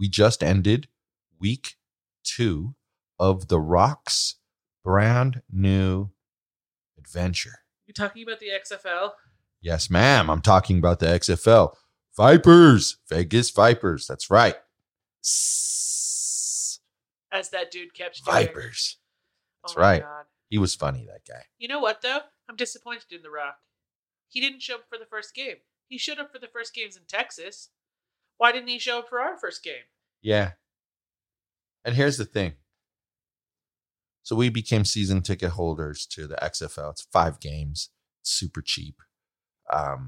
we just ended week 2 of The Rock's brand new adventure. You're talking about the XFL? Yes, ma'am. I'm talking about the XFL. Vipers. Vegas Vipers. That's right. As that dude kept doing. Vipers. That's right. God. He was funny, that guy. You know what, though? I'm disappointed in The Rock. He didn't show up for the first game. He showed up for the first games in Texas. Why didn't he show up for our first game? Yeah. And here's the thing. So we became season ticket holders to the XFL. It's 5 games. It's super cheap. And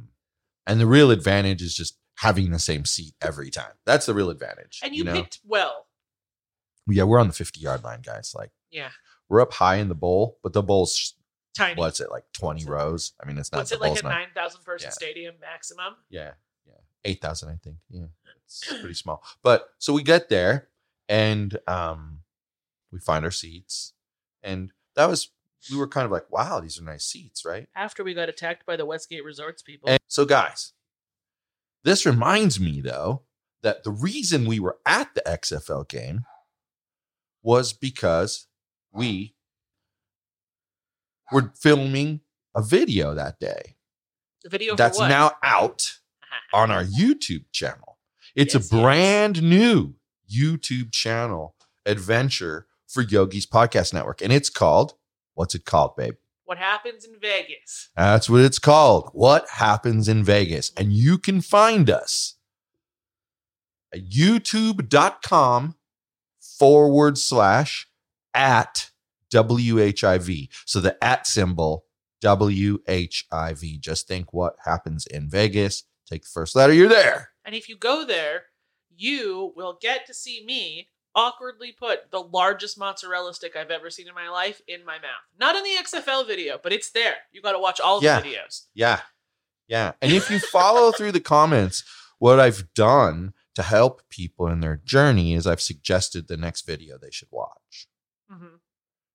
the real advantage is just having the same seat every time. That's the real advantage. And you picked well. Yeah, we're on the 50-yard line, guys. Like, yeah, we're up high in the bowl, but the bowl's tiny. What's it, like 20 rows? I mean, it's not. What's it, like a 9,000-person stadium maximum? Yeah, yeah, 8,000, I think. Yeah, it's pretty small. But so we get there, and we find our seats, and that was. We were kind of like, wow, these are nice seats, right? After we got attacked by the Westgate Resorts people. And so, guys, this reminds me, though, that the reason we were at the XFL game was because we were filming a video that day. A video that's for what? Now out on our YouTube channel. It's a brand new YouTube channel adventure for Yogi's Podcast Network, and it's called. What's it called, babe? What Happens in Vegas. That's what it's called. What Happens in Vegas. And you can find us at youtube.com/@WHIV. So the at symbol, WHIV. Just think What Happens in Vegas. Take the first letter. You're there. And if you go there, you will get to see me. Awkwardly put the largest mozzarella stick I've ever seen in my life in my mouth. Not in the XFL video, but it's there. You got to watch all the videos. Yeah. Yeah. And if you follow through the comments, what I've done to help people in their journey is I've suggested the next video they should watch. Mm-hmm.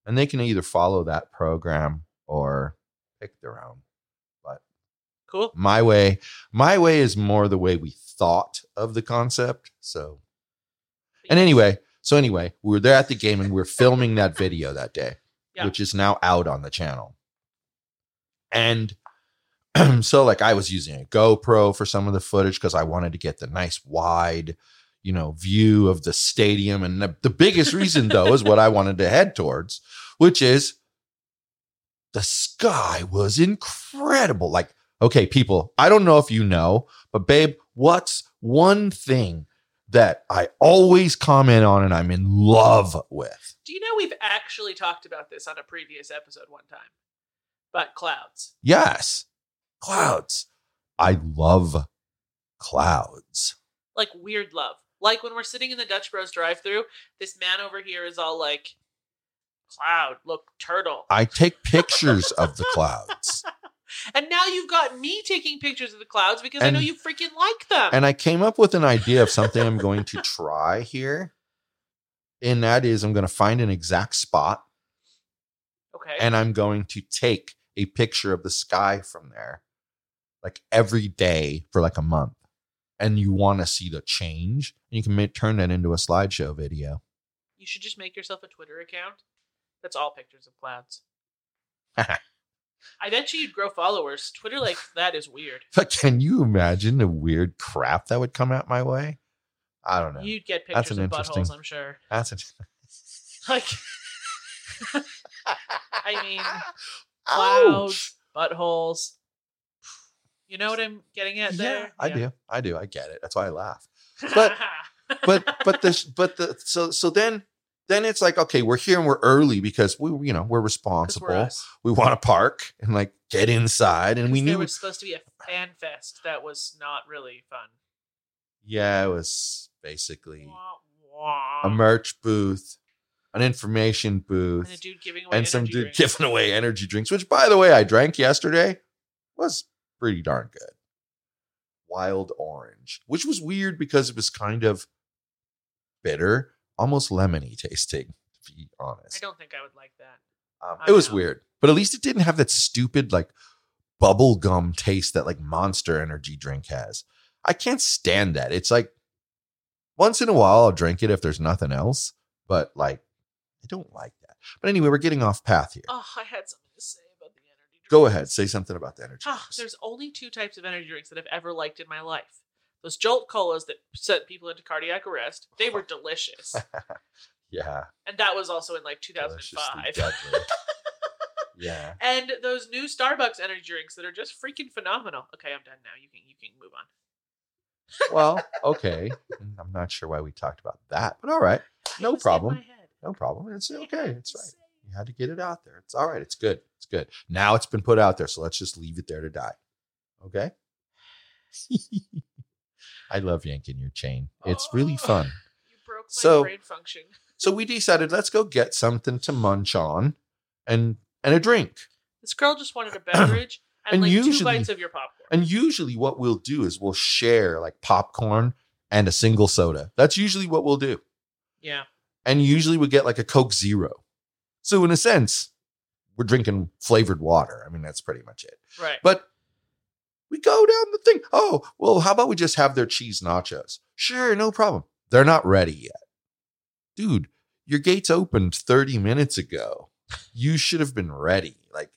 And they can either follow that program or pick their own. But cool. My way is more the way we thought of the concept. So. And anyway, we were there at the game and we were filming that video that day, which is now out on the channel. And so like I was using a GoPro for some of the footage because I wanted to get the nice wide, view of the stadium. And the biggest reason though is what I wanted to head towards, which is the sky was incredible. Like, okay, people, I don't know if you know, but babe, what's one thing that I always comment on and I'm in love with? Do you know we've actually talked about this on a previous episode one time? But clouds. Yes. Clouds. I love clouds. Like weird love. Like when we're sitting in the Dutch Bros drive-thru, this man over here is all like, cloud, look, turtle. I take pictures of the clouds. And now you've got me taking pictures of the clouds because I know you freaking like them. And I came up with an idea of something I'm going to try here. And that is I'm going to find an exact spot. Okay. And I'm going to take a picture of the sky from there. Like every day for like a month. And you want to see the change. And you can turn that into a slideshow video. You should just make yourself a Twitter account. That's all pictures of clouds. I bet you'd grow followers. Twitter like that is weird. But can you imagine the weird crap that would come out my way? I don't know. You'd get pictures of buttholes, I'm sure. That's interesting. Like, I mean, clouds, buttholes. You know what I'm getting at there? Yeah, I do. I get it. That's why I laugh. But, but then it's like, okay, we're here and we're early because we're responsible. We want to park and like get inside, and we knew it was supposed to be a fan fest that was not really fun. Yeah, it was basically a merch booth, an information booth, and a dude giving away energy drinks, which, by the way, I drank yesterday. Was pretty darn good. Wild orange, which was weird because it was kind of bitter, almost lemony tasting, to be honest. I don't think I would like that. It was weird, but at least it didn't have that stupid like bubblegum taste that like Monster energy drink has. I can't stand that. It's like once in a while I'll drink it if there's nothing else, but like I don't like that. But anyway, we're getting off path here. Oh, I had something to say about the energy drinks. Go ahead. Say something about the energy drinks. There's only two types of energy drinks that I've ever liked in my life. Those Jolt Colas that sent people into cardiac arrest, they were delicious. Yeah. And that was also in like 2005. Yeah. And those new Starbucks energy drinks that are just freaking phenomenal. Okay, I'm done now. You can move on. Well, okay. I'm not sure why we talked about that, but all right. No problem. No problem. It's okay. It's right. You had to get it out there. It's all right. It's good. It's good. Now it's been put out there, so let's just leave it there to die. Okay? I love yanking your chain. It's really fun. You broke my brain function. So we decided, let's go get something to munch on and a drink. This girl just wanted a beverage. And like usually, 2 bites of your popcorn. And usually what we'll do is we'll share like popcorn and a single soda. That's usually what we'll do. Yeah. And usually we'll get like a Coke Zero. So in a sense, we're drinking flavored water. I mean, that's pretty much it. Right. But we go down the thing. Oh, well, how about we just have their cheese nachos? Sure, no problem. They're not ready yet. Dude, your gates opened 30 minutes ago. You should have been ready. Like,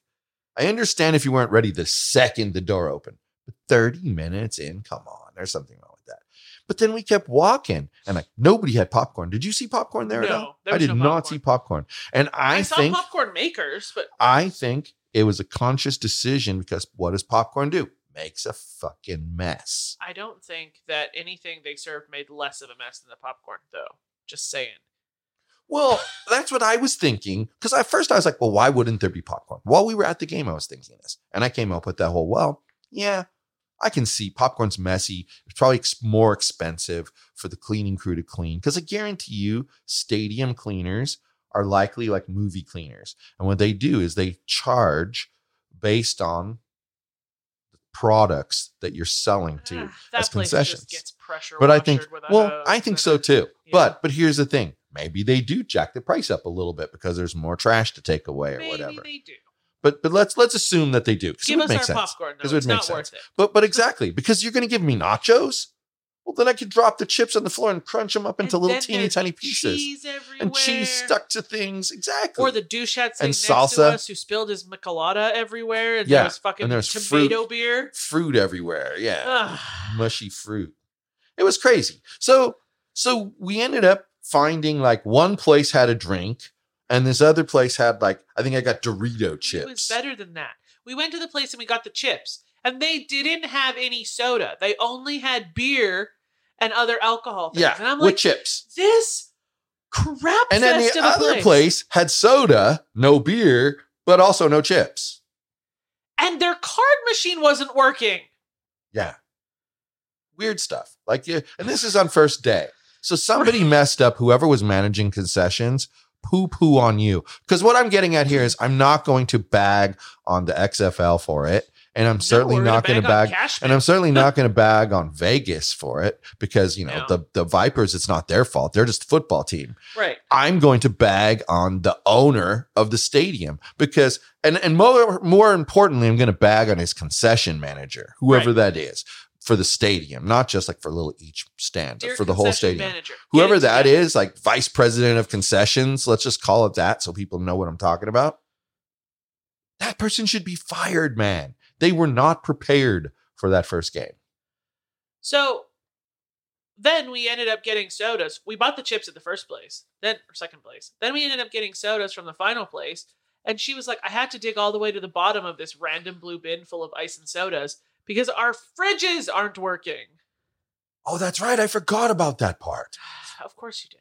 I understand if you weren't ready the second the door opened, but 30 minutes in, come on, there's something wrong with that. But then we kept walking, and like nobody had popcorn. Did you see popcorn there? No, I did not see popcorn. And I think saw popcorn makers, but I think it was a conscious decision because what does popcorn do? Makes a fucking mess. I don't think that anything they served made less of a mess than the popcorn, though. Just saying. Well, that's what I was thinking. Because at first I was like, well, why wouldn't there be popcorn? While we were at the game, I was thinking this. And I came up with that whole, well, yeah, I can see popcorn's messy. It's probably more expensive for the cleaning crew to clean. Because I guarantee you, stadium cleaners are likely like movie cleaners. And what they do is they charge based on the products that you're selling to as concessions. Just gets pressure but I think, well, I think so too. Yeah. But here's the thing. Maybe they do jack the price up a little bit because there's more trash to take away or whatever. Maybe they do. But let's assume that they do. Give us our popcorn, though. It's not worth it. But exactly. Because you're going to give me nachos? Well, then I could drop the chips on the floor and crunch them up into little teeny tiny pieces. Cheese everywhere. And cheese stuck to things. Exactly. Or the douchehead sitting next to us who spilled his Michelob everywhere. And there was fucking tomato beer. Fruit everywhere. Yeah. Mushy fruit. It was crazy. So we ended up finding like one place had a drink and this other place had like, I think I got Dorito chips. It was better than that. We went to the place and we got the chips and they didn't have any soda. They only had beer and other alcohol things. Yeah, and I'm like, with chips. This crap fest of a place. And then the other place had soda, no beer, but also no chips. And their card machine wasn't working. Yeah. Weird stuff. Like, yeah, and this is on first day. So somebody messed up, whoever was managing concessions, poo-poo on you. Because what I'm getting at here is I'm not going to bag on the XFL for it. And I'm certainly not going to bag. And I'm certainly not going to bag on Vegas for it. Because, the Vipers, it's not their fault. They're just a football team. Right. I'm going to bag on the owner of the stadium. Because, and more importantly, I'm going to bag on his concession manager, whoever that is. For the stadium, not just like for a little each stand, but for the whole stadium. Manager, whoever that is, like vice president of concessions, let's just call it that so people know what I'm talking about. That person should be fired, man. They were not prepared for that first game. So Then we ended up getting sodas. We bought the chips at the first place, then or second place. Then we ended up getting sodas from the final place. And she was like, I had to dig all the way to the bottom of this random blue bin full of ice and sodas because our fridges aren't working. Oh, that's right. I forgot about that part. Of course you did.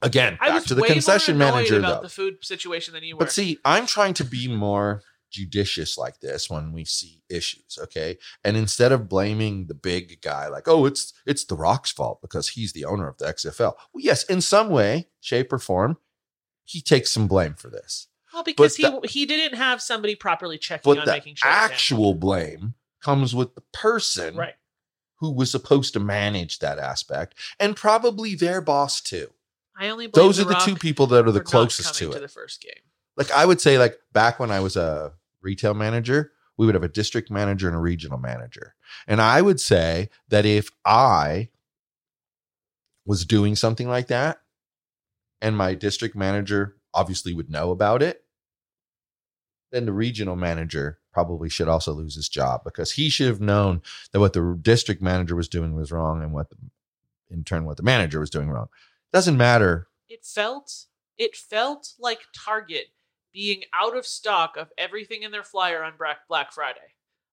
Again, back to the concession manager, though. I was way more annoyed about the food situation than you were. But see, I'm trying to be more judicious like this when we see issues, okay? And instead of blaming the big guy, like, oh, it's The Rock's fault because he's the owner of the XFL. Well, yes, in some way, shape, or form, he takes some blame for this. Well, because he didn't have somebody properly checking on making sure. But the actual blame comes with the person who was supposed to manage that aspect, and probably their boss too. I only blame those are the two people that are the closest to it. To the first game. Like I would say, like back when I was a retail manager, we would have a district manager and a regional manager. And I would say that if I was doing something like that, and my district manager obviously would know about it, then the regional manager probably should also lose his job because he should have known that what the district manager was doing was wrong, and what the manager was doing wrong. Doesn't matter. It felt like Target being out of stock of everything in their flyer on Black Friday.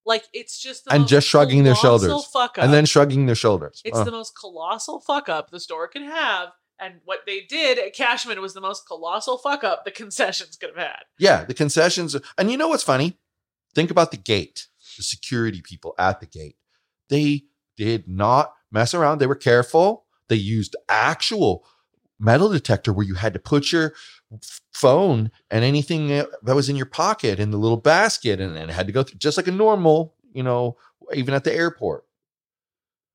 Like it's just just shrugging their shoulders and then shrugging their shoulders. It's the most colossal fuck up the store can have. And what they did at Cashman was the most colossal fuck up the concessions could have had. Yeah, the concessions. And you know what's funny? Think about the gate, the security people at the gate. They did not mess around. They were careful. They used actual metal detector where you had to put your phone and anything that was in your pocket in the little basket. And then it had to go through just like a normal, even at the airport.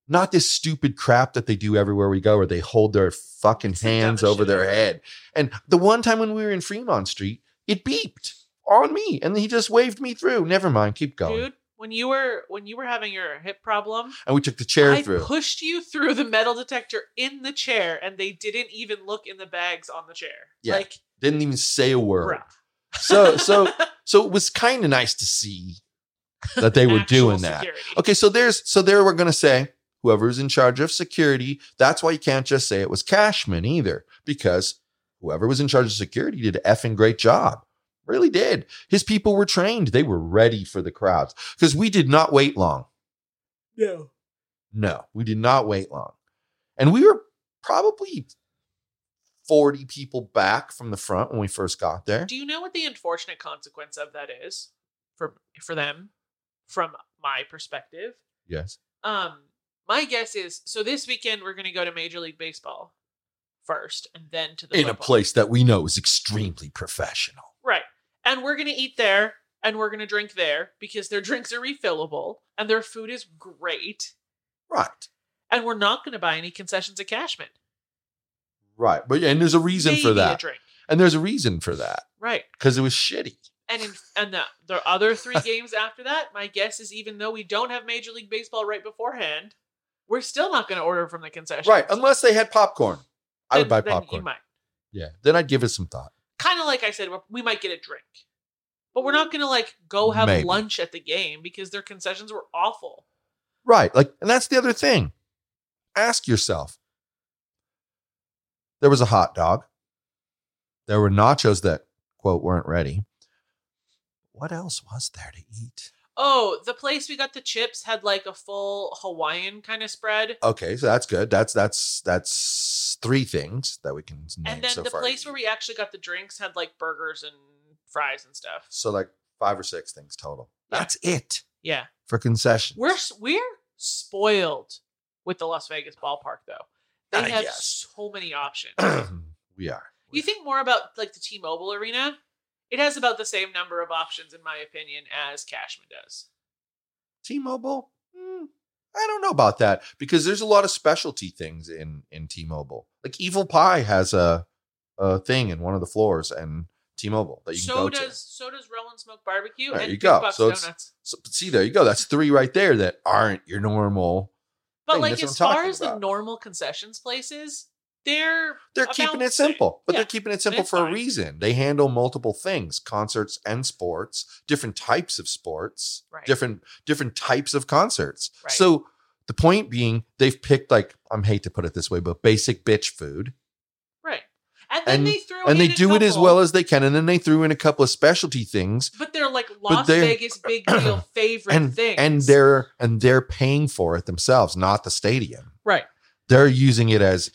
Not this stupid crap that they do everywhere we go where they hold their fucking hands over their head. And the one time when we were in Fremont Street, it beeped on me and he just waved me through. Never mind. Keep going. Dude, when you were having your hip problem. And we took the chair through. I pushed you through the metal detector in the chair and they didn't even look in the bags on the chair. Yeah. Like, didn't even say a word. Bruh. So it was kind of nice to see that they were doing security. That. Okay. So there we're going to say, whoever's in charge of security, that's why you can't just say it was Cashman either, because whoever was in charge of security did an effing great job. Really did. His people were trained. They were ready for the crowds because we did not wait long. No, we did not wait long. And we were probably 40 people back from the front when we first got there. Do you know what the unfortunate consequence of that is for them from my perspective? Yes. My guess is, so this weekend, we're going to go to Major League Baseball first and then to the football. In a place that we know is extremely professional. Right. And we're going to eat there and we're going to drink there because their drinks are refillable and their food is great. Right. And we're not going to buy any concessions at Cashman. Right. And there's a reason for that. Maybe a drink. And there's a reason for that. Right. Because it was shitty. And the other three games after that, my guess is even though we don't have Major League Baseball right beforehand, we're still not going to order from the concession. Right. Unless they had popcorn. I would buy popcorn. You might. Yeah. Then I'd give it some thought. Kind of like I said, we might get a drink. But we're not going to go have lunch at the game because their concessions were awful. Right. And that's the other thing. Ask yourself. There was a hot dog. There were nachos that, quote, weren't ready. What else was there to eat? Oh, the place we got the chips had a full Hawaiian kind of spread. Okay, so that's good. That's three things that we can name. And then so the far. Place where we actually got the drinks had burgers and fries and stuff. So 5 or 6 things total. Yeah. That's it. Yeah. For concessions. We're spoiled with the Las Vegas ballpark though. They have so many options. We are. You think more about the T-Mobile Arena? It has about the same number of options, in my opinion, as Cashman does. T-Mobile? I don't know about that because there's a lot of specialty things in T-Mobile. Evil Pie has a thing in one of the floors in T-Mobile that you can go to. So does Roland Smoke Barbecue and Big Box Donuts. See, there you go. That's 3 right there that aren't your normal thing. But as far as the normal concessions places... They're keeping it simple, but yeah, they're keeping it simple for a reason. They handle multiple things, concerts and sports, different types of sports, right, different types of concerts. Right. So The point being, they've picked, like, I hate to put it this way, but basic bitch food. Right. And then they threw in a couple. It as well as they can. And then they threw in a couple of specialty things. But they're like Las Vegas big deal favorite things. And they're paying for it themselves, not the stadium. Right. They're using it as,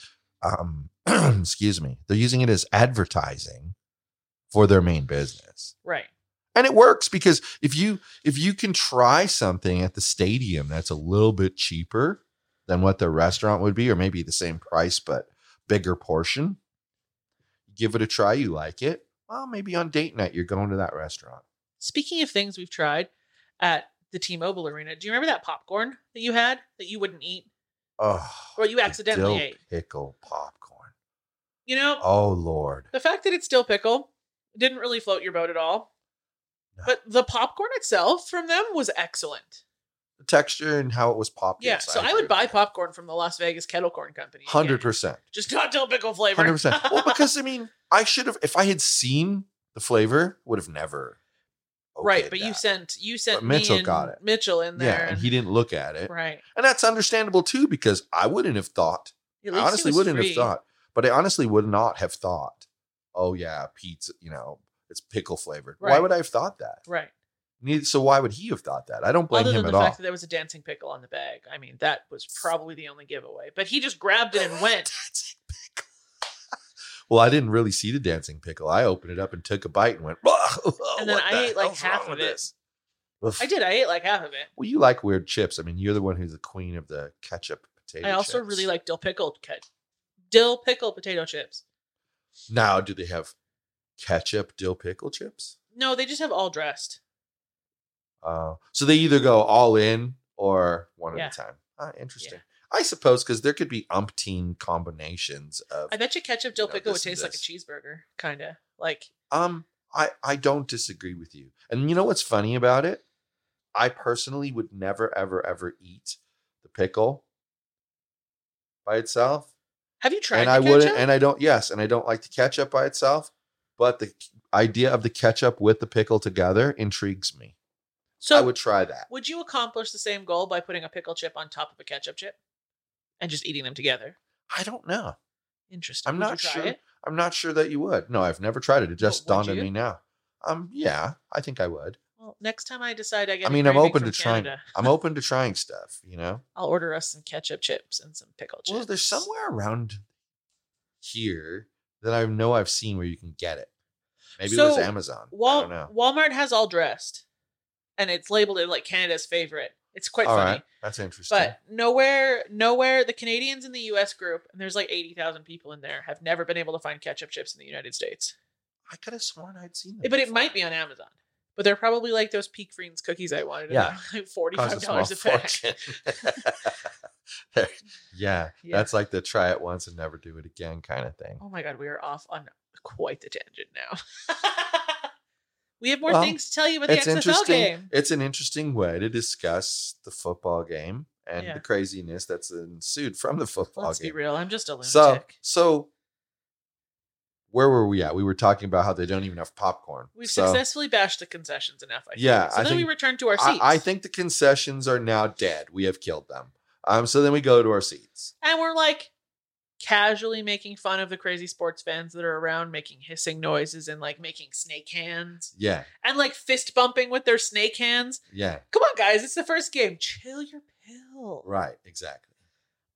excuse me, they're using it as advertising for their main business. Right. And it works, because if you can try something at the stadium that's a little bit cheaper than what the restaurant would be, or maybe the same price but bigger portion, give it a try. You like it? Well, maybe on date night you're going to that restaurant. Speaking of things we've tried at the T-Mobile Arena, do you remember that popcorn that you had that you wouldn't eat? Oh, or you accidentally ate? Pickle popcorn. You know? Oh Lord! The fact that it's still pickle didn't really float your boat at all. No. But the popcorn itself from them was excellent. The texture and how it was popped. Yeah, so I would buy popcorn from the Las Vegas Kettle Corn Company. 100%. Just not till pickle flavor. 100%. Well, because, I mean, I should have, if I had seen the flavor, would have never. Right, but that. you sent but Mitchell me and got it. Mitchell in there. Yeah, and he didn't look at it. Right. And that's understandable, too, because I wouldn't have thought. I honestly wouldn't have thought. But I honestly would not have thought, oh, yeah, pizza, you know. It's pickle flavored. Right. Why would I have thought that? Right. So why would he have thought that? I don't blame him at all. Other than the fact that there was a dancing pickle on the bag. I mean, that was probably the only giveaway. But he just grabbed it and went. Dancing pickle. Well, I didn't really see the dancing pickle. I opened it up and took a bite and went. And then I ate like half of it. I did. I ate like half of it. Well, you like weird chips. I mean, you're the one who's the queen of the ketchup potato chips. I also really like dill pickle potato chips. Now, do they have ketchup dill pickle chips? No, they just have all dressed. So they either go all in or one at a time. Interesting. Yeah. I suppose, because there could be umpteen combinations of. I bet you ketchup dill pickle would taste like a cheeseburger, kind of like. I don't disagree with you, and you know what's funny about it? I personally would never ever eat the pickle by itself. Have you tried? And I wouldn't, and I don't. Yes, and I don't like the ketchup by itself. But the idea of the ketchup with the pickle together intrigues me. So I would try that. Would you accomplish the same goal by putting a pickle chip on top of a ketchup chip and just eating them together? I don't know. Interesting. I'm not sure. I'm not sure that you would. No, I've never tried it. It just dawned on me now. Yeah, I think I would. Well, next time I decide I get. I mean, I'm open to trying. I'm open to trying stuff. You know. I'll order us some ketchup chips and some pickle chips. Well, there's somewhere around here that I know I've seen where you can get it. Maybe it was Amazon. I don't know. Walmart has all dressed, and it's labeled it like Canada's favorite. It's quite funny. Right. That's interesting. But nowhere, the Canadians in the U.S. group, and there's like 80,000 people in there, have never been able to find ketchup chips in the United States. I could have sworn I'd seen them. But it might be on Amazon. But they're probably like those Peak Freans cookies I wanted. Yeah. Like $45 a pack. Yeah, that's like the try it once and never do it again kind of thing. Oh my God, we are off on quite the tangent now. We have more things to tell you about the XFL game. It's an interesting way to discuss the football game and the craziness that's ensued from the football game. Let's be real. I'm just a lunatic. So where were we at? We were talking about how they don't even have popcorn. We've successfully bashed the concessions enough, I think. Yeah. So then we return to our seats. I think the concessions are now dead. We have killed them. So then we go to our seats. And we're like casually making fun of the crazy sports fans that are around, making hissing noises and like making snake hands. Yeah. And like fist bumping with their snake hands. Yeah. Come on, guys. It's the first game. Chill your pill. Right. Exactly.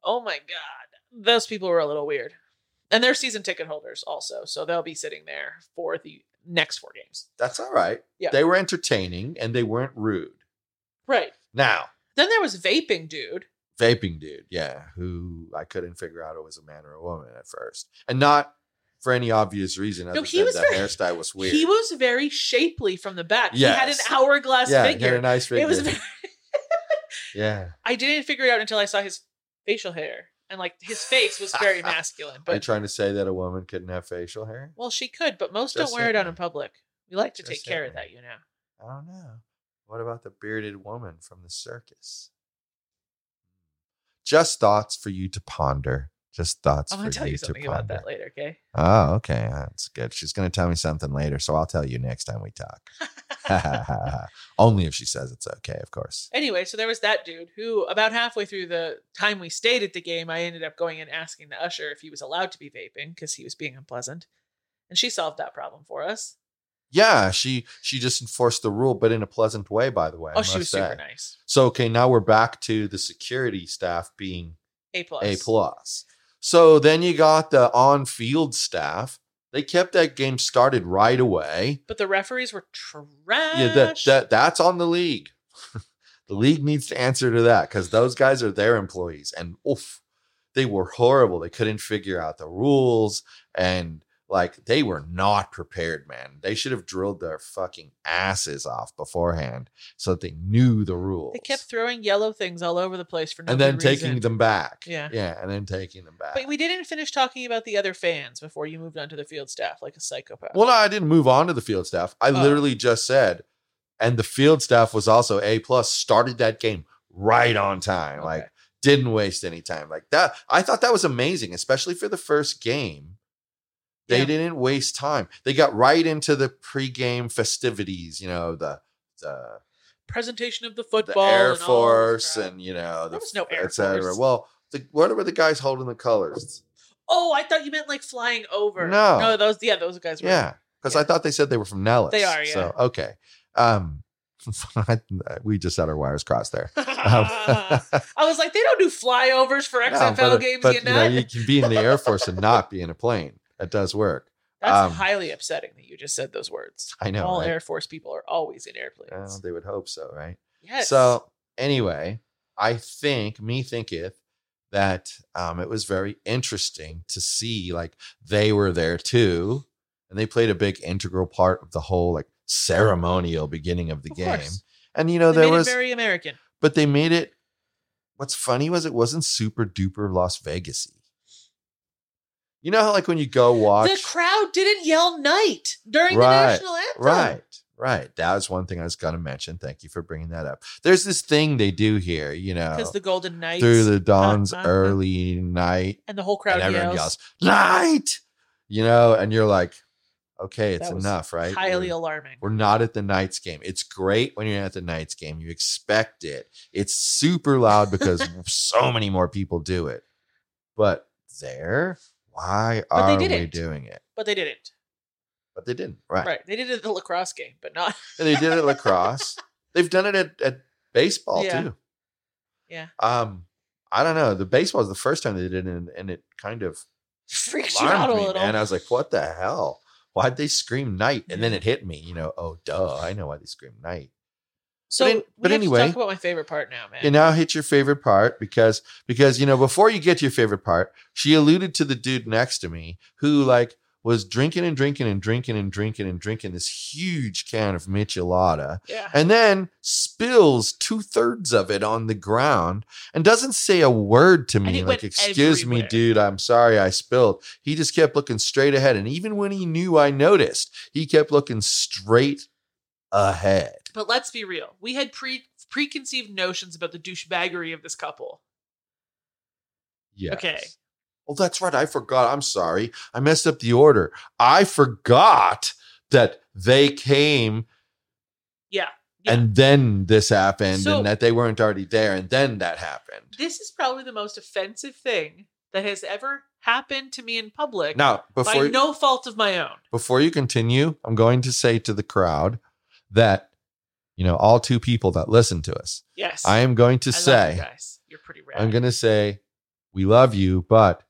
Oh my God. Those people were a little weird. And they're season ticket holders also, so they'll be sitting there for the next four games. That's all right. Yeah. They were entertaining, and they weren't rude. Right. Now. Then there was Vaping Dude. Who I couldn't figure out it was a man or a woman at first. And not for any obvious reason other than the hairstyle was weird. He was very shapely from the back. Yes. He had an hourglass figure. Yeah, he had a nice figure. It was very yeah. I didn't figure it out until I saw his facial hair. And like his face was very masculine. But are you trying to say that a woman couldn't have facial hair? Well, she could, but most don't wear it out in public. We like to take care of that, you know. I don't know. What about the bearded woman from the circus? Just thoughts for you to ponder Just thoughts for YouTube. I'll tell you something about that later, okay? Oh, okay. That's good. She's going to tell me something later, so I'll tell you next time we talk. Only if she says it's okay, of course. Anyway, so there was that dude who, about halfway through the time we stayed at the game, I ended up going and asking the usher if he was allowed to be vaping because he was being unpleasant. And she solved that problem for us. Yeah, she just enforced the rule, but in a pleasant way, by the way. Oh, she was super nice. So, okay, now we're back to the security staff being A plus. So then you got the on-field staff. They kept that game started right away. But the referees were trash. Yeah, that's on the league. The league needs to answer to that because those guys are their employees. And they were horrible. They couldn't figure out the rules. And like they were not prepared, man. They should have drilled their fucking asses off beforehand so that they knew the rules. They kept throwing yellow things all over the place for no reason. And then taking them back. Yeah, and then taking them back. But we didn't finish talking about the other fans before you moved on to the field staff like a psychopath. Well, no, I didn't move on to the field staff. I literally just said, and the field staff was also A+, started that game right on time. Okay. Like, didn't waste any time. Like that. I thought that was amazing, especially for the first game. They didn't waste time. They got right into the pregame festivities, you know, the presentation of the football, the Air Force, and you know, there was no Air Force. Well, what were the guys holding the colors? Oh, I thought you meant like flying over. No, those guys were. Yeah, because I thought they said they were from Nellis. They are, yeah. So okay, we just had our wires crossed there. I was like, they don't do flyovers for XFL games, you know, you can be in the Air Force and not be in a plane. That does work. That's highly upsetting that you just said those words. I know. All right? Air Force people are always in airplanes. Well, they would hope so, right? Yes. So anyway, I think, me thinketh, that it was very interesting to see, like, they were there too. And they played a big integral part of the whole, like, ceremonial beginning of the game. Course. And, you know, there was... It very American. But they made it... What's funny was it wasn't super duper Las Vegas-y. You know how, like, when you go watch... The crowd didn't yell night during the national anthem. Right. That was one thing I was going to mention. Thank you for bringing that up. There's this thing they do here, you know. Because the Golden Knights. Through the dawn's early night. And the whole crowd yells, night! You know, and you're like, okay, it's enough, right? Highly alarming. We're not at the Knights game. It's great when you're at the Knights game. You expect it. It's super loud because so many more people do it. But there... But they didn't. Right. They did it at the lacrosse game, but not. They did it at lacrosse. They've done it at baseball too. Yeah. I don't know. The baseball was the first time they did it, and it kind of freaked you out a little. And I was like, what the hell? Why'd they scream night? And then it hit me, you know, oh, duh. I know why they scream night. So but anyway, talk about my favorite part now, man. And now hit your favorite part because, you know, before you get to your favorite part, she alluded to the dude next to me who like was drinking this huge can of Michelada and then spills 2/3 of it on the ground and doesn't say a word to me. Like, excuse me, dude, I'm sorry I spilled. He just kept looking straight ahead. And even when he knew I noticed, he kept looking straight ahead. But let's be real. We had preconceived notions about the douchebaggery of this couple. Yeah. Okay. Well, that's right. I forgot. I'm sorry. I messed up the order. I forgot that they came. Yeah. And then this happened and that they weren't already there. And then that happened. This is probably the most offensive thing that has ever happened to me in public. Now, no fault of my own. Before you continue, I'm going to say to the crowd that, you know, all two people that listen to us. Yes. I am going to say, love you guys. You're pretty rad. I'm going to say, we love you, but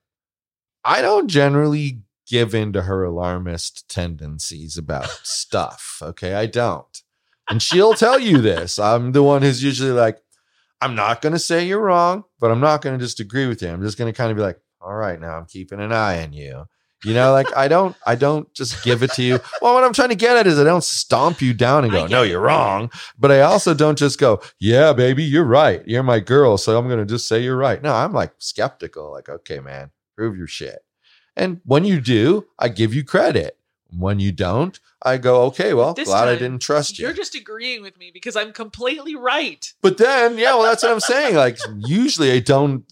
I don't generally give in to her alarmist tendencies about stuff. Okay. I don't. And she'll tell you this. I'm the one who's usually like, I'm not going to say you're wrong, but I'm not going to just agree with you. I'm just going to kind of be like, all right, now I'm keeping an eye on you. You know, like I don't just give it to you. Well, what I'm trying to get at is I don't stomp you down and go, no, you're wrong. But I also don't just go, yeah, baby, you're right. You're my girl. So I'm going to just say you're right. No, I'm like skeptical. Like, okay, man, prove your shit. And when you do, I give you credit. When you don't, I go, okay, well, glad I didn't trust you. You're just agreeing with me because I'm completely right. But then, yeah, well, that's what I'm saying. Like usually I don't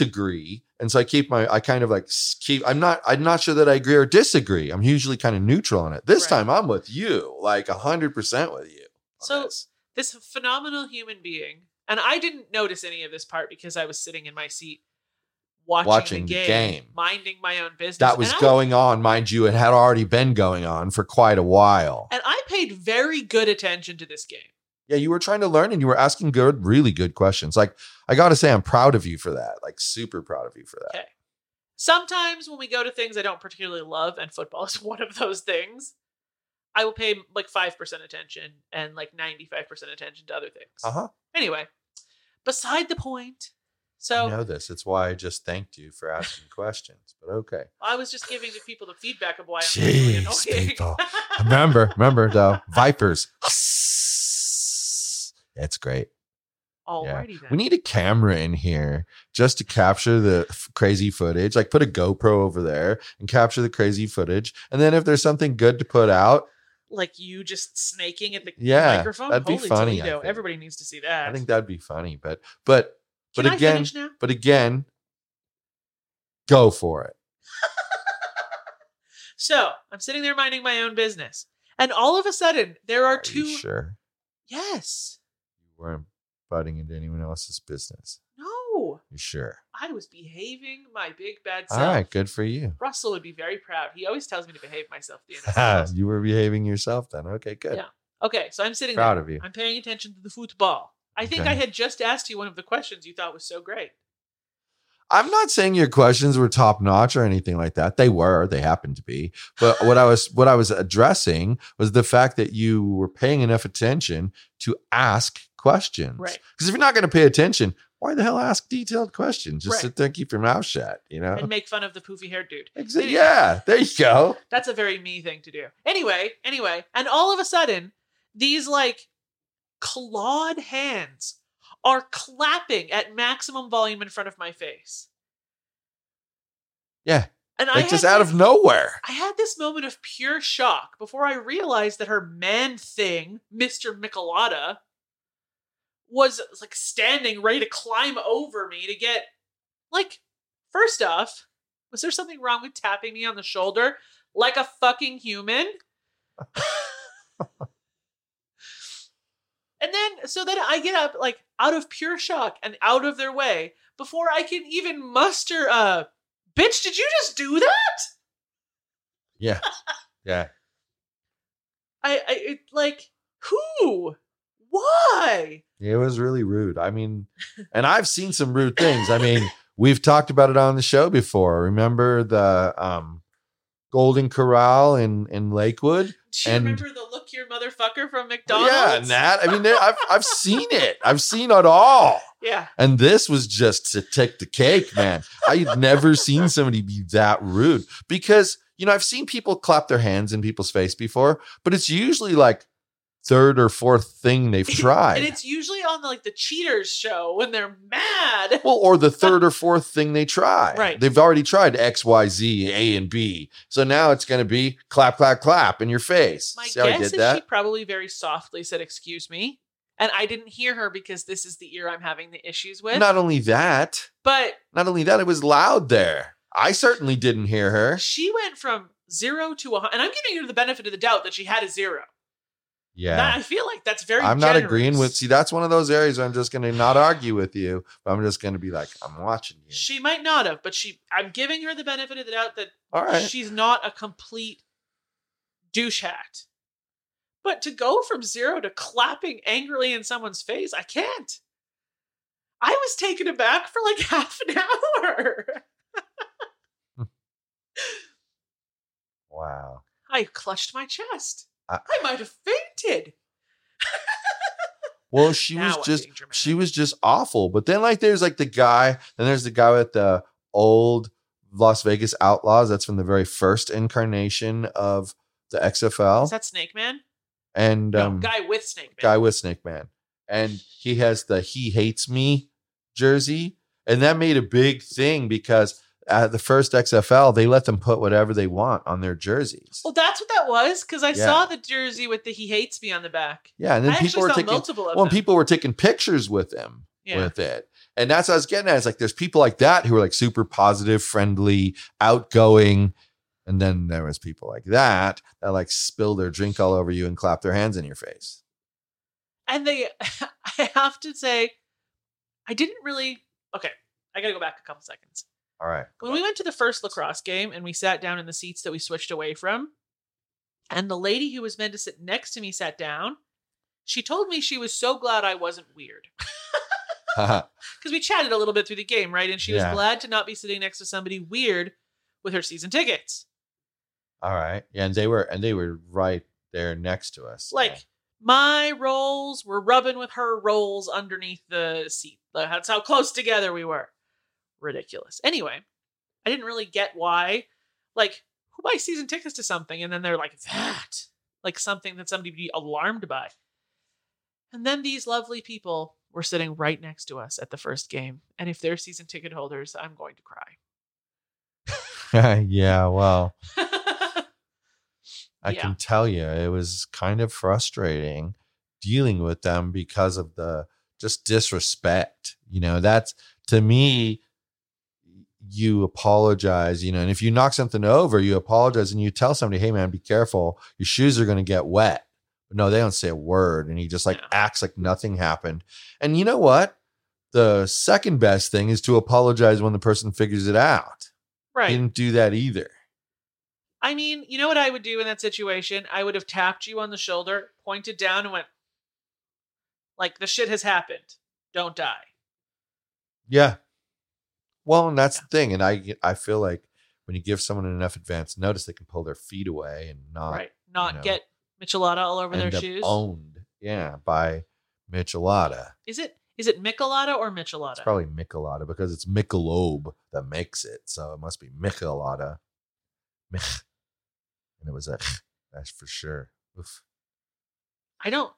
agree. And so I keep my, I kind of like keep, I'm not sure that I agree or disagree. I'm usually kind of neutral on it. This time I'm with you, like 100% with you. So this phenomenal human being, and I didn't notice any of this part because I was sitting in my seat watching the game, minding my own business. That was going on, mind you. It had already been going on for quite a while. And I paid very good attention to this game. Yeah, you were trying to learn and you were asking really good questions. Like, I got to say, I'm proud of you for that. Like, super proud of you for that. Okay. Sometimes when we go to things I don't particularly love, and football is one of those things, I will pay like 5% attention and like 95% attention to other things. Uh-huh. Anyway, beside the point. So I know this. It's why I just thanked you for asking questions, but okay. I was just giving the people the feedback of why I'm really annoying. Jeez, people. remember though, Vipers. That's great. Alrighty, yeah. Then. We need a camera in here just to capture the crazy footage. Like put a GoPro over there and capture the crazy footage. And then if there's something good to put out. Like you just snaking at the microphone. That'd be funny. Everybody needs to see that. I think that'd be funny. But again, go for it. So I'm sitting there minding my own business. And all of a sudden there are two. You sure? Yes. You weren't butting into anyone else's business. No. You sure? I was behaving my big bad self. All right, good for you. Russell would be very proud. He always tells me to behave myself. You were behaving yourself then. Okay, good. Yeah. Okay, so I'm sitting there. Proud of you. I'm paying attention to the football. I think I had just asked you one of the questions you thought was so great. I'm not saying your questions were top notch or anything like that. They were, they happened to be. But what I was addressing was the fact that you were paying enough attention to ask questions. Right. Because if you're not going to pay attention, why the hell ask detailed questions? Just sit there and keep your mouth shut, you know? And make fun of the poofy-haired dude. Exactly. Yeah, there you go. That's a very me thing to do. Anyway, and all of a sudden, these like clawed hands are clapping at maximum volume in front of my face. Yeah. And I just out of nowhere. I had this moment of pure shock before I realized that her man thing, Mr. Michelada, was like standing ready to climb over me to get, like, first off, was there something wrong with tapping me on the shoulder like a fucking human? And then, so then I get up, like, out of pure shock and out of their way before I can even muster a, bitch, did you just do that? Yeah. Yeah. Like, who? Why? It was really rude. I mean, and I've seen some rude things. I mean, we've talked about it on the show before. Remember the Golden Corral in Lakewood? Do you remember the look your motherfucker from McDonald's? Yeah, and that. I mean, I've seen it. I've seen it all. Yeah. And this was just to take the cake, man. I've never seen somebody be that rude because, you know, I've seen people clap their hands in people's face before, but it's usually like third or fourth thing they've tried. And it's usually on the, like the Cheaters show when they're mad. Well, or the third or fourth thing they try. Right. They've already tried X, Y, Z, A, and B. So now it's going to be clap, clap, clap in your face. My guess is she probably very softly said, excuse me. And I didn't hear her because this is the ear I'm having the issues with. Not only that, it was loud there. I certainly didn't hear her. She went from 0 to 100. And I'm giving her the benefit of the doubt that she had a 0. Yeah, I feel like that's very generous. I'm not agreeing with. See, that's one of those areas where I'm just going to not argue with you. But I'm just going to be like, I'm watching you. She might not have, but I'm giving her the benefit of the doubt that she's not a complete douche hat. But to go from 0 to clapping angrily in someone's face, I can't. I was taken aback for like half an hour. Wow. I clutched my chest. I might have fainted. Well, she was just awful. But then like there's like the guy with the old Las Vegas Outlaws. That's from the very first incarnation of the XFL. Is that Snake Man? And guy with Snake Man. And he has the He Hates Me jersey. And that made a big thing because at the first XFL, they let them put whatever they want on their jerseys. Well, that's what that was because I saw the jersey with the "He Hates Me" on the back. Yeah, and then people were taking pictures with it, And that's what I was getting at. It's like, there's people like that who are like super positive, friendly, outgoing. And then there was people like that, that like spill their drink all over you and clap their hands in your face. And I have to say, I didn't really, okay, I got to go back a couple seconds. All right. When we went to the first lacrosse game and we sat down in the seats that we switched away from, and the lady who was meant to sit next to me sat down, she told me she was so glad I wasn't weird. Because we chatted a little bit through the game, right? And she was glad to not be sitting next to somebody weird with her season tickets. All right. Yeah, and they were right there next to us. Like, my rolls were rubbing with her rolls underneath the seat. That's how close together we were. Ridiculous. Anyway, I didn't really get why. Like, who buys season tickets to something? And then they're like, that. Like something that somebody would be alarmed by. And then these lovely people were sitting right next to us at the first game. And if they're season ticket holders, I'm going to cry. Yeah, well. I can tell you, it was kind of frustrating dealing with them because of the just disrespect. You know, that's, to me, you apologize, you know, and if you knock something over, you apologize and you tell somebody, hey man, be careful. Your shoes are going to get wet. But no, they don't say a word. And he just like acts like nothing happened. And you know what? The second best thing is to apologize when the person figures it out. Right. He didn't do that either. I mean, you know what I would do in that situation? I would have tapped you on the shoulder, pointed down and went, like, the shit has happened. Don't die. Yeah. Well, and that's the thing. And I feel like when you give someone enough advance notice, they can pull their feet away and not get Michelada all over their shoes. Owned. Yeah. By Michelada. Is it Michelada or Michelada? It's probably Michelada because it's Michelob that makes it. So it must be Michelada. And it was a, that's for sure. Oof. I don't.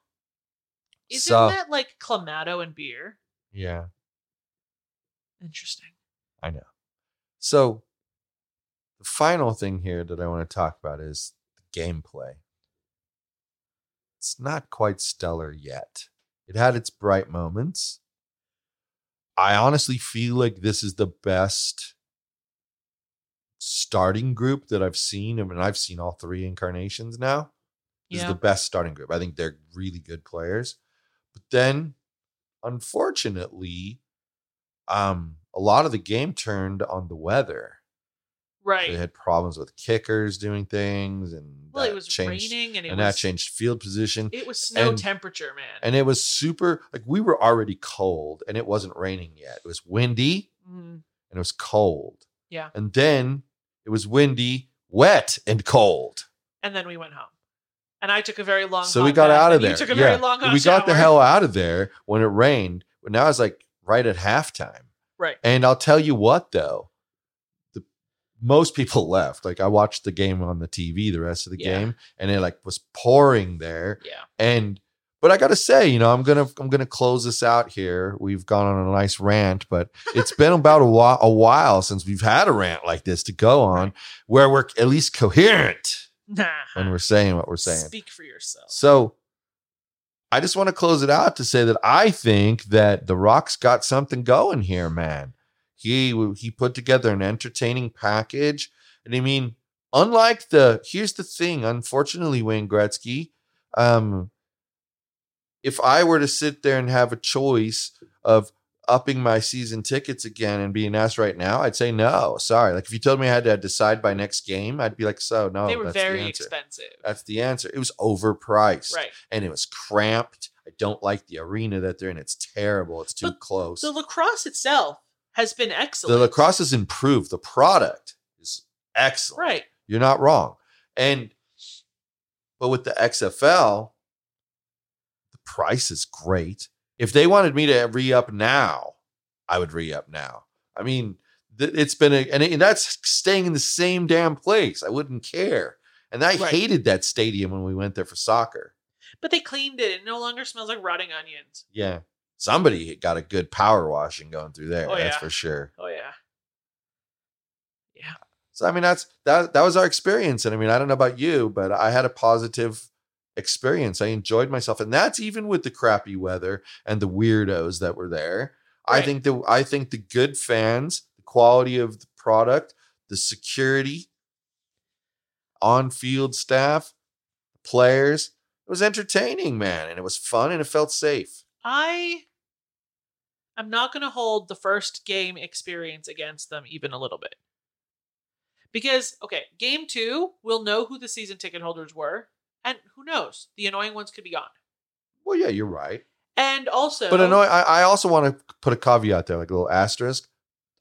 Isn't that like Clamato and beer? Yeah. Interesting. I know. So the final thing here that I want to talk about is the gameplay. It's not quite stellar yet. It had its bright moments. I honestly feel like this is the best starting group that I've seen. I mean, I've seen all three incarnations now. This is the best starting group. I think they're really good players. But then, unfortunately, a lot of the game turned on the weather. Right. They had problems with kickers doing things, and well, it was raining, and that changed field position. It was snow temperature, man. And it was super, like, we were already cold, and it wasn't raining yet. It was windy, and it was cold. Yeah. And then it was windy, wet, and cold. And then we went home. And I took a very long So we got out of there. You took a very long hot We got shower. The hell out of there when it rained. But now it's like right at halftime. Right. And I'll tell you what, though. Most people left. Like, I watched the game on the TV the rest of the game, and it like was pouring there. Yeah. But I got to say, you know, I'm going to close this out here. We've gone on a nice rant, but it's been about a while since we've had a rant like this to go on where we're at least coherent when we're saying what we're saying. Speak for yourself. So I just want to close it out to say that I think that The Rock's got something going here, man. He put together an entertaining package. And I mean, here's the thing, unfortunately, Wayne Gretzky, if I were to sit there and have a choice of upping my season tickets again and being asked right now, I'd say no. Sorry. Like, if you told me I had to decide by next game, I'd be like, no. They were very expensive. That's the answer. It was overpriced. Right. And it was cramped. I don't like the arena that they're in. It's terrible. It's too close. The lacrosse itself has been excellent. The lacrosse has improved. The product is excellent. Right. You're not wrong. But with the XFL, price is great. If they wanted me to re-up now, I would re-up now. I mean, it's been and that's staying in the same damn place. I wouldn't care. And I hated that stadium when we went there for soccer. But they cleaned it. It no longer smells like rotting onions. Yeah. Somebody got a good power washing going through there. Oh, that's for sure. Oh, yeah. Yeah. So, I mean, that was our experience. And I mean, I don't know about you, but I had a positive experience. I enjoyed myself, and that's even with the crappy weather and the weirdos that were there. Right. I think the good fans, the quality of the product, the security, on-field staff, players, it was entertaining, man, and it was fun and it felt safe. I'm not going to hold the first game experience against them even a little bit. Because, okay, game 2, we'll know who the season ticket holders were. And who knows? The annoying ones could be gone. Well, yeah, you're right. And also... But I also want to put a caveat there, like a little asterisk.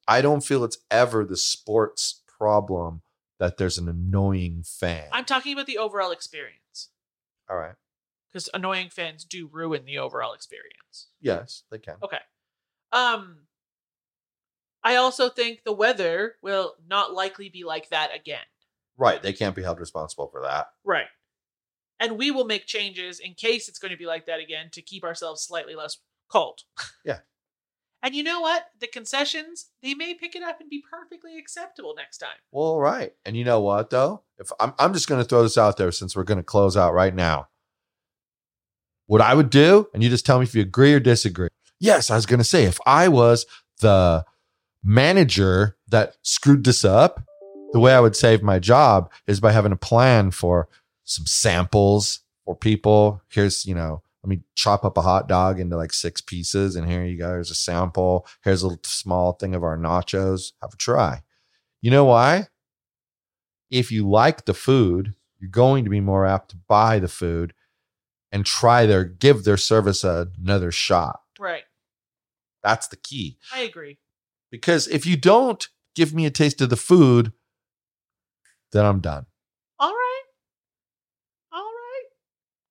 I don't feel it's ever the sports problem that there's an annoying fan. I'm talking about the overall experience. All right. Because annoying fans do ruin the overall experience. Yes, they can. Okay. I also think the weather will not likely be like that again. Right. They can't be held responsible for that. Right. And we will make changes in case it's going to be like that again to keep ourselves slightly less cold. Yeah. And you know what? The concessions, they may pick it up and be perfectly acceptable next time. Well, right. And you know what, though? If I'm just going to throw this out there since we're going to close out right now. What I would do, and you just tell me if you agree or disagree. Yes, I was going to say, if I was the manager that screwed this up, the way I would save my job is by having a plan for some samples for people. Here's, let me chop up a hot dog into like 6 pieces. And here you go. Here's a sample. Here's a little small thing of our nachos. Have a try. You know why? If you like the food, you're going to be more apt to buy the food and give their service another shot. Right. That's the key. I agree. Because if you don't give me a taste of the food, then I'm done. All right.